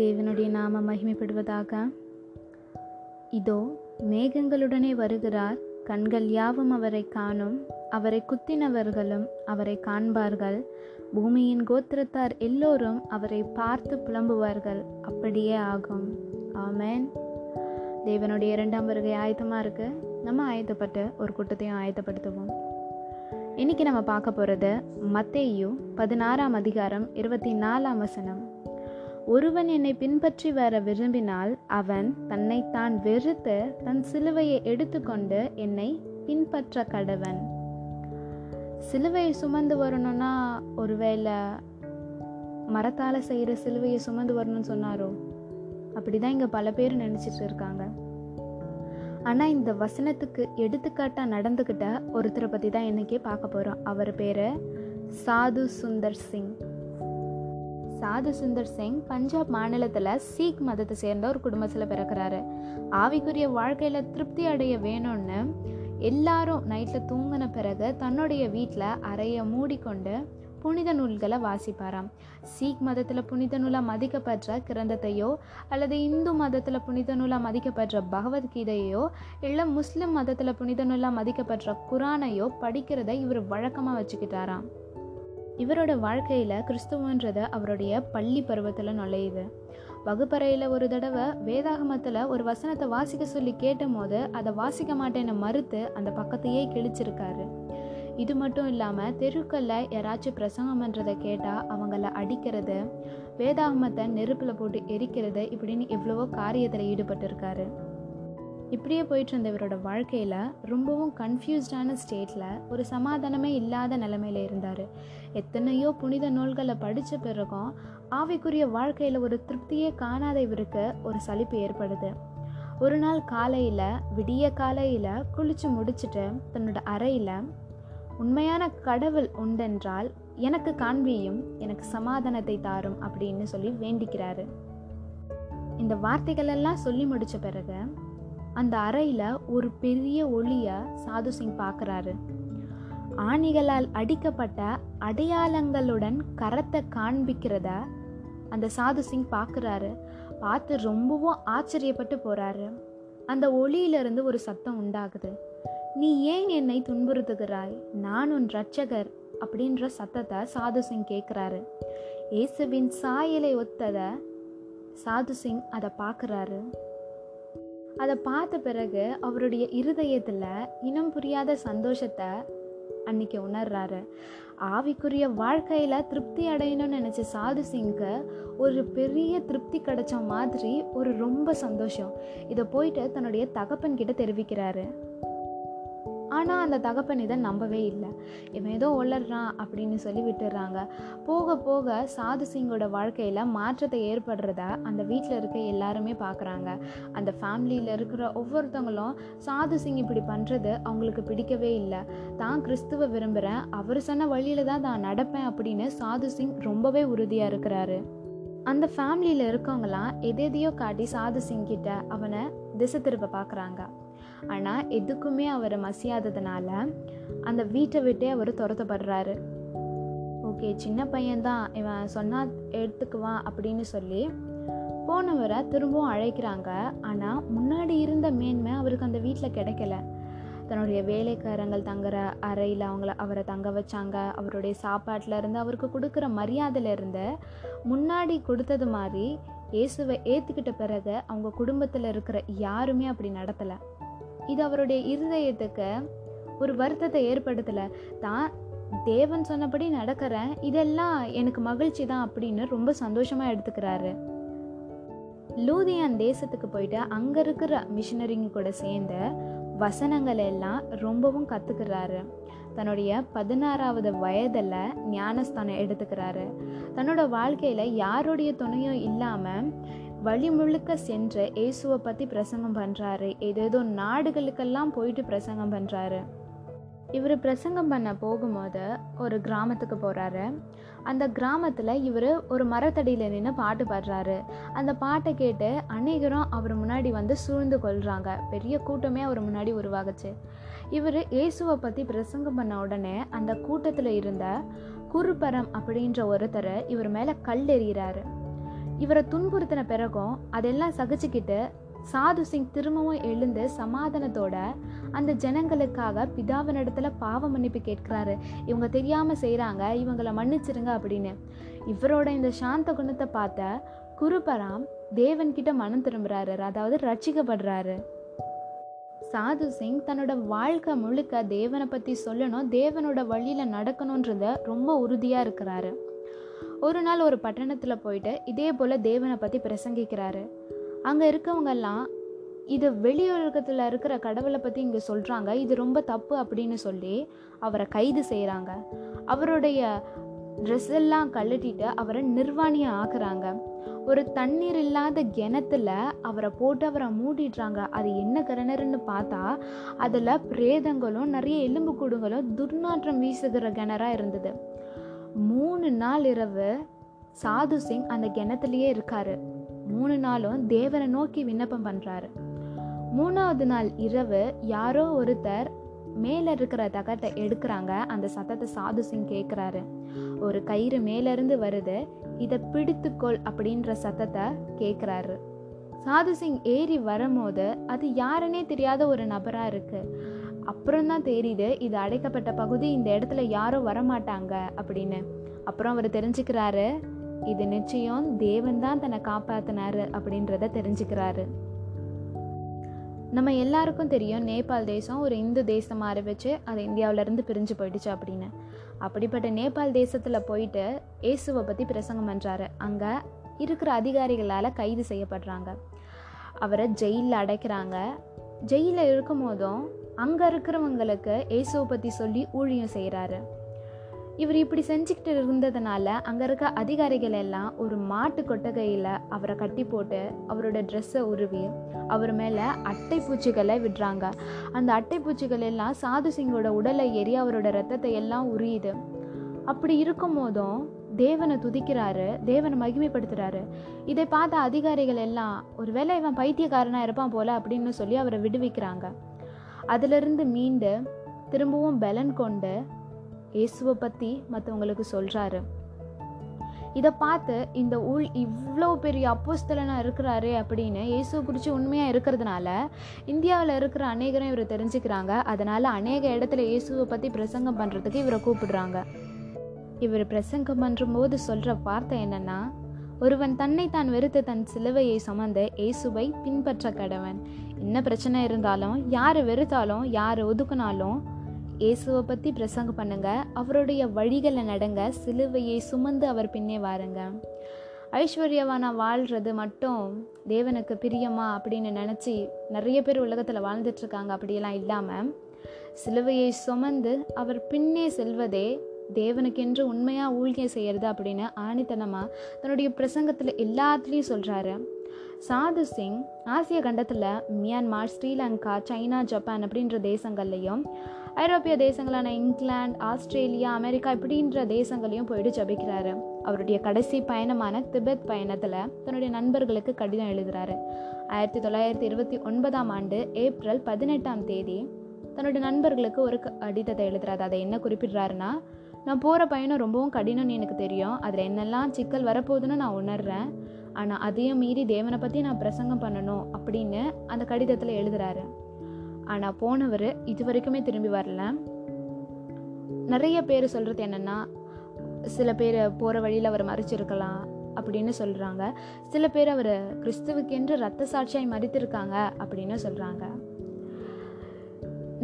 தேவனுடைய நாம மகிமைப்படுவதாக. இதோ மேகங்களுடனே வருகிறார், கண்கள் யாவும் அவரை காணும், அவரை குத்தினவர்களும் அவரை காண்பார்கள், பூமியின் கோத்திரத்தார் எல்லோரும் அவரை பார்த்து புலம்புவார்கள். அப்படியே ஆகும். ஆமேன். தேவனுடைய இரண்டாம் வருகை ஆயத்தமாக இருக்குது. நம்ம ஆயத்தப்பட்டு ஒரு கூட்டத்தையும் ஆயத்தப்படுத்துவோம். இன்றைக்கி நம்ம பார்க்க போகிறது மத்தேயு 16:24. ஒருவன் என்னை பின்பற்றி வர விரும்பினால் அவன் தன்னைத்தான் வெறுத்து தன் சிலுவையை எடுத்துக்கொண்டு என்னை பின்பற்ற கடவன். சிலுவையை சுமந்து வரணும்னா ஒருவேளை மரத்தால் செய்கிற சிலுவையை சுமந்து வரணும்னு சொன்னாரோ? அப்படிதான் இங்கே பல பேர் நினச்சிட்டு இருக்காங்க. ஆனால் இந்த வசனத்துக்கு எடுத்துக்காட்டாக நடந்துக்கிட்ட ஒருத்தரை பற்றி தான் இன்றைக்கே பார்க்க போகிறோம். அவர் பேர் சாது சுந்தர் சிங். சாது சுந்தர் சிங் பஞ்சாப் மாநிலத்தில் சீக் மதத்தை சேர்ந்த ஒரு குடும்பத்தில் பிறக்கிறாரு. ஆவிக்குரிய வாழ்க்கையில் திருப்தி அடைய வேணும்னு எல்லாரும் நைட்டில் தூங்கின பிறகு தன்னுடைய வீட்டில் அறையை மூடிக்கொண்டு புனித நூல்களை வாசிப்பாராம். சீக் மதத்தில் புனித நூலாக மதிக்கப்படுற கிரந்தத்தையோ அல்லது இந்து மதத்தில் புனித நூலாக மதிக்கப்படுற பகவத்கீதையோ இல்லை முஸ்லிம் மதத்தில் புனித நூலாக மதிக்கப்படுற குரானையோ படிக்கிறதை இவர் வழக்கமாக வச்சுக்கிட்டாராம். இவரோட வாழ்க்கையில் கிறிஸ்துவன்றது அவருடைய பள்ளி பருவத்தில் நுழையுது. வகுப்பறையில் ஒரு தடவை வேதாகமத்தில் ஒரு வசனத்தை வாசிக்க சொல்லி கேட்டும் போது அதை வாசிக்க மாட்டேன்னு மறுத்து அந்த பக்கத்தையே கிழிச்சிருக்காரு. இது மட்டும் இல்லாமல் தெருக்களில் யாராச்சும் பிரசங்கம் பண்ணுறதை கேட்டால் அவங்கள அடிக்கிறது, வேதாகமத்தை நெருப்பில் போட்டு எரிக்கிறது, இப்படின்னு எவ்வளவோ காரியத்தில் ஈடுபட்டிருக்காரு. இப்படியே போயிட்டு இருந்த இவரோட வாழ்க்கையில் ரொம்பவும் கன்ஃபியூஸ்டான ஸ்டேட்டில் ஒரு சமாதானமே இல்லாத நிலைமையில் இருந்தார். எத்தனையோ புனித நூல்களை படித்த பிறகும் ஆவிக்குரிய வாழ்க்கையில் ஒரு திருப்தியே காணாத இவருக்கு ஒரு சலிப்பு ஏற்படுது. ஒரு நாள் விடிய காலையில் குளிச்சு முடிச்சுட்டு தன்னோட அறையில், உண்மையான கடவுள் உண்டென்றால் எனக்கு காண்பியும், எனக்கு சமாதானத்தை தாரும் அப்படின்னு சொல்லி வேண்டிக்கிறாரு. இந்த வார்த்தைகளெல்லாம் சொல்லி முடித்த பிறகு அந்த அறையில் ஒரு பெரிய ஒளியை சாது சிங் பார்க்குறாரு. ஆணிகளால் அடிக்கப்பட்ட அடையாளங்களுடன் கரத்தை காண்பிக்கிறத அந்த சாது சிங் பார்க்குறாரு. பார்த்து ரொம்பவும் ஆச்சரியப்பட்டு போகிறாரு. அந்த ஒளியிலிருந்து ஒரு சத்தம் உண்டாகுது. நீ ஏன் என்னை துன்புறுத்துகிறாய்? நான் உன் ரட்சகர் அப்படின்ற சத்தத்தை சாது சிங் கேட்குறாரு. இயேசுவின் சாயலை ஒத்ததை சாது சிங் அதை பார்க்குறாரு. அதை பார்த்த பிறகு அவருடைய இருதயத்தில் இனம் புரியாத சந்தோஷத்தை அன்றைக்கி உணர்றாரு. ஆவிக்குரிய வாழ்க்கையில் திருப்தி அடையணும்னு நினச்ச சாது சிங்க்கு ஒரு பெரிய திருப்தி கிடைச்ச மாதிரி ஒரு ரொம்ப சந்தோஷம். இதை போயிட்டு தன்னுடைய தகப்பன்கிட்ட தெரிவிக்கிறாரு. ஆனால் அந்த தகப்பன் இதை நம்பவே இல்லை. இவன் ஏதோ உளறான் அப்படின்னு சொல்லி விட்டுடுறாங்க. போக போக சாது சிங்கோட வாழ்க்கையில் மாற்றத்தை ஏற்படுறத அந்த வீட்டில் இருக்க எல்லாருமே பார்க்குறாங்க. அந்த ஃபேமிலியில் இருக்கிற ஒவ்வொருத்தவங்களும் சாது சிங் இப்படி பண்ணுறது அவங்களுக்கு பிடிக்கவே இல்லை. தான் கிறிஸ்துவை விரும்புகிறேன், அவர் சொன்ன வழியில் தான் நான் நடப்பேன் அப்படின்னு சாது சிங் ரொம்பவே உறுதியாக இருக்கிறாரு. அந்த ஃபேமிலியில் இருக்கவங்களாம் எதையோ காட்டி சாது சிங் கிட்ட அவனை திசை திருப்ப பார்க்குறாங்க. ஆனால் எதுக்குமே அவர் மசியாததுனால அந்த வீட்டை விட்டே அவர் துரத்தப்படுறாரு. ஓகே, சின்ன பையன்தான், இவன் சொன்னா எடுத்துக்குவான் அப்படின்னு சொல்லி போனவரை திரும்பவும் அழைக்கிறாங்க. ஆனால் முன்னாடி இருந்த மேன்மை அவருக்கு அந்த வீட்டில் கிடைக்கல. தன்னுடைய வேலைக்காரங்கள் தங்குற அறையில் அவரை தங்க வச்சாங்க. அவருடைய சாப்பாட்டில் இருந்து அவருக்கு கொடுக்குற மரியாதையிலேருந்து முன்னாடி கொடுத்தது மாதிரி இயேசுவை ஏற்றுக்கிட்ட பிறகு அவங்க குடும்பத்தில் இருக்கிற யாருமே அப்படி நடத்தலை. இது அவருடைய இருதயத்துக்கு ஒரு வருத்தத்தை ஏற்படுத்தலை. தான் தேவன் சொன்னபடி நடக்கிறேன், இதெல்லாம் எனக்கு மகிழ்ச்சி தான் அப்படின்னு ரொம்ப சந்தோஷமாக எடுத்துக்கிறாரு. லூதியான் தேசத்துக்கு போயிட்டு அங்கே இருக்கிற மிஷினரிங்க கூட சேர்ந்த வசனங்கள் எல்லாம் ரொம்பவும் கற்றுக்கிறாரு. தன்னுடைய 16வது வயதில் ஞானஸ்தானம் எடுத்துக்கிறாரு. தன்னோட வாழ்க்கையில் யாருடைய துணையும் இல்லாமல் வழி முழுக்க சென்று இயேசுவை பற்றி பிரசங்கம் பண்ணுறாரு. ஏதேதோ நாடுகளுக்கெல்லாம் போயிட்டு பிரசங்கம் பண்ணுறாரு. இவர் பிரசங்கம் பண்ண போகும்போது ஒரு கிராமத்துக்கு போகிறாரு. அந்த கிராமத்தில் இவர் ஒரு மரத்தடியில் நின்று பாட்டு பாடுறாரு. அந்த பாட்டை கேட்டு அநேகரும் அவர் முன்னாடி வந்து சூழ்ந்து கொள்கிறாங்க. பெரிய கூட்டமே அவர் முன்னாடி உருவாகுச்சு. இவர் இயேசுவை பற்றி பிரசங்கம் பண்ண உடனே அந்த கூட்டத்தில் இருந்த குருபரம் அப்படின்ற ஒருத்தரை இவர் மேலே கல் எறிகிறாரு. இவரை துன்புறுத்தின பிறகும் அதெல்லாம் சகிச்சுக்கிட்டு சாது சிங் திரும்பவும் எழுந்து சமாதானத்தோட அந்த ஜனங்களுக்காக பிதாவினிடத்துல பாவ மன்னிப்பு கேட்கிறாரு. இவங்க தெரியாம செய்யறாங்க, இவங்களை மன்னிச்சிருங்க அப்படின்னு. இவரோட இந்த சாந்த குணத்தை பார்த்த குருபராம் தேவன்கிட்ட மனம் திரும்புறாரு, அதாவது ரட்சிக்கப்படுறாரு. சாது சிங் தன்னோட வாழ்க்கை முழுக்க தேவனை பற்றி சொல்லணும், தேவனோட வழியில் நடக்கணுன்றத ரொம்ப உறுதியாக இருக்கிறாரு. ஒரு நாள் ஒரு பட்டணத்தில் போயிட்டு இதே போல் தேவனை பற்றி பிரசங்கிக்கிறாரு. அங்கே இருக்கவங்கெல்லாம் இது வெளியுலகத்தில் இருக்கிற கடவுளை பற்றி இங்கே சொல்கிறாங்க, இது ரொம்ப தப்பு அப்படின்னு சொல்லி அவரை கைது செய்கிறாங்க. அவருடைய ட்ரெஸ் எல்லாம் கழட்டிட்டு அவரை நிர்வாணியாக ஆக்குறாங்க. ஒரு தண்ணீர் இல்லாத கிணத்துல அவரை போட்டு அவரை மூடிடுறாங்க. அது என்ன கிணறுன்னு பார்த்தா அதில் பிரேதங்களும் நிறைய எலும்பு கூடுங்களும் துர்நாற்றம் வீசுகிற கிணறாக இருந்தது. 3 நாள் இரவு சாது சிங் அந்த கிணத்துலேயே இருக்காரு. 3 நாளும் தேவனை நோக்கி விண்ணப்பம் பண்ணுறாரு. 3ஆவது நாள் இரவு யாரோ ஒருத்தர் மேலே இருக்கிற தகத்தை எடுக்கிறாங்க. அந்த சத்தத்தை சாது சிங் கேட்குறாரு. ஒரு கயிறு மேலேருந்து வருது, இதை பிடித்துக்கொள் அப்படின்ற சத்தத்தை கேட்குறாரு. சாது சிங் ஏறி வரும்போது அது யாருன்னே தெரியாத ஒரு நபராக இருக்குது. அப்புறம்தான் தெரியுது இது அடைக்கப்பட்ட பகுதி, இந்த இடத்துல யாரும் வரமாட்டாங்க அப்படின்னு. அப்புறம் அவர் தெரிஞ்சுக்கிறாரு, இது நிச்சயம் தேவன் தான் தன்னை காப்பாற்றினாரு அப்படின்றத தெரிஞ்சுக்கிறாரு. நம்ம எல்லாருக்கும் தெரியும், நேபாள் தேசம் ஒரு இந்து தேசமாக அறிவிச்சு அது இந்தியாவிலேருந்து பிரிஞ்சு போயிடுச்சு அப்படின்னு. அப்படிப்பட்ட நேபாள் தேசத்தில் போயிட்டு இயேசுவை பற்றி பிரசங்கம் பண்ணுறாரு. அங்கே இருக்கிற அதிகாரிகளால் கைது செய்யப்படுறாங்க. அவரை ஜெயிலில் அடைக்கிறாங்க. ஜெயிலில் இருக்கும் போதும் அங்கே இருக்கிறவங்களுக்கு இயேசுவை பற்றி சொல்லி ஊழியம் செய்கிறாரு. இவர் இப்படி செஞ்சுக்கிட்டு இருந்ததுனால அங்கே இருக்க அதிகாரிகள் எல்லாம் ஒரு மாட்டு கொட்டகையில் அவரை கட்டி போட்டு அவரோட ட்ரெஸ்ஸை உருவி அவர் மேலே அட்டை பூச்சிகளை விடுறாங்க. அந்த அட்டை பூச்சிகள் எல்லாம் சாது சிங்கோட உடலை ஏறி அவரோட ரத்தத்தை எல்லாம் உரியுது. அப்படி இருக்கும் போதும் தேவனை துதிக்கிறாரு, தேவனை மகிமைப்படுத்துகிறாரு. இதை பார்த்த அதிகாரிகள் எல்லாம் ஒருவேளை இவன் பைத்தியக்காரனாக இருப்பான் போல அப்படின்னு சொல்லி அவரை விடுவிக்கிறாங்க. அதிலிருந்து மீண்டு திரும்பவும் பலன் கொண்டு இயேசுவை பற்றி மற்றவங்களுக்கு சொல்கிறாரு. இதை பார்த்து இந்த இவ்வளோ பெரிய அப்போஸ்தலனாக இருக்கிறாரு அப்படின்னு இயேசுவை குறித்து உண்மையாக இருக்கிறதுனால இந்தியாவில் இருக்கிற அநேகரும் இவரை தெரிஞ்சுக்கிறாங்க. அதனால் அநேக இடத்துல இயேசுவை பற்றி பிரசங்கம் பண்ணுறதுக்கு இவரை கூப்பிடுறாங்க. இவர் பிரசங்கம் பண்ணும்போது சொல்கிற வார்த்தை என்னென்னா, ஒருவன் தன்னை தான் வெறுத்து தன் சிலுவையை சுமந்து இயேசுவை பின்பற்ற கடவன். என்ன பிரச்சனை இருந்தாலும், யார் வெறுத்தாலும், யார் ஒதுக்குனாலும் இயேசுவை பற்றி பிரசங்கம் பண்ணுங்க, அவருடைய வழிகளை நடங்க, சிலுவையை சுமந்து அவர் பின்னே வாருங்க. ஐஸ்வர்யவான வாழ்கிறது மட்டும் தேவனுக்கு பிரியமா அப்படின்னு நினச்சி நிறைய பேர் உலகத்தில் வாழ்ந்துட்டுருக்காங்க. அப்படியெல்லாம் இல்லாமல் சிலுவையை சுமந்து அவர் பின்னே செல்வதே தேவனுக்கென்று உண்மையாக ஊழியம் செய்கிறது அப்படின்னு ஆணித்தனமாக தன்னுடைய பிரசங்கத்தில் எல்லாத்துலேயும் சொல்கிறாரு. சாது சிங் ஆசிய கண்டத்தில் மியான்மார், ஸ்ரீலங்கா, சைனா, ஜப்பான் அப்படின்ற தேசங்கள்லேயும் ஐரோப்பிய தேசங்களான இங்கிலாந்து, ஆஸ்திரேலியா, அமெரிக்கா இப்படின்ற தேசங்களையும் போயிட்டு ஜபிக்கிறாரு. அவருடைய கடைசி பயணமான திபெத் பயணத்தில் தன்னுடைய நண்பர்களுக்கு கடிதம் எழுதுகிறாரு. 1929ஆம் ஆண்டு ஏப்ரல் 18ஆம் தேதி தன்னுடைய நண்பர்களுக்கு ஒரு கடிதத்தை எழுதுறாரு. அதை என்ன குறிப்பிடுறாருன்னா, நான் போகிற பயணம் ரொம்பவும் கடினம்னு எனக்கு தெரியும், அதில் என்னெல்லாம் சிக்கல் வரப்போகுதுன்னு நான் உணர்கிறேன், ஆனால் அதையும் மீறி தேவனை பற்றி நான் பிரசங்கம் பண்ணணும் அப்படின்னு அந்த கடிதத்தில் எழுதுகிறாரு. ஆனால் போனவர் இது வரைக்குமே திரும்பி வரல. நிறைய பேர் சொல்கிறது என்னென்னா, சில பேர் போகிற வழியில் அவர் மறைச்சிருக்கலாம் அப்படின்னு சொல்கிறாங்க, சில பேர் அவர் கிறிஸ்துவுக்கென்று ரத்த சாட்சியாய் மறித்திருக்காங்க அப்படின்னு சொல்கிறாங்க.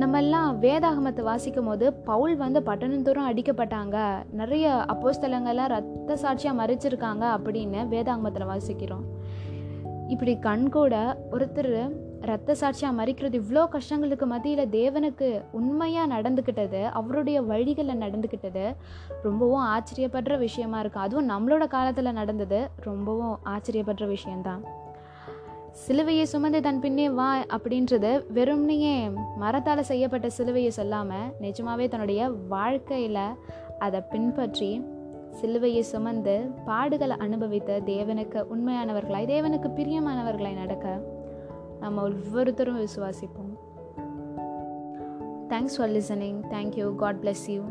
நம்மெல்லாம் வேதாகமத்தை வாசிக்கும் போது பவுல் பட்டணந்தோறும் அடிக்கப்பட்டாங்க, நிறைய அப்போஸ்தலங்கள்லாம் ரத்த சாட்சியாக மறிச்சிருக்காங்க அப்படின்னு வேதாகமத்தில் வாசிக்கிறோம். இப்படி கண்கூட ஒருத்தர் ரத்த சாட்சியாக மறிக்கிறது, இவ்வளோ கஷ்டங்களுக்கு மத்தியில் தேவனுக்கு உண்மையாக நடந்துக்கிட்டது, அவருடைய வழிகளில் நடந்துக்கிட்டது ரொம்பவும் ஆச்சரியப்படுற விஷயமா இருக்கும். அதுவும் நம்மளோட காலத்தில் நடந்தது ரொம்பவும் ஆச்சரியப்படுற விஷயந்தான். சிலுவையை சுமந்து தன் பின்னே வா அப்படின்றது வெறும்னையே மரத்தால் செய்யப்பட்ட சிலுவையை சொல்லாமல் நிஜமாகவே தன்னுடைய வாழ்க்கையில் அதை பின்பற்றி சிலுவையை சுமந்து பாடுகளை அனுபவித்த தேவனுக்கு உண்மையானவர்களாய், தேவனுக்கு பிரியமானவர்களாய் நடக்க நம்ம ஒவ்வொருத்தரும் விசுவாசிப்போம். Thanks for listening. Thank you. God bless you.